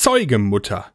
Zeugemutter.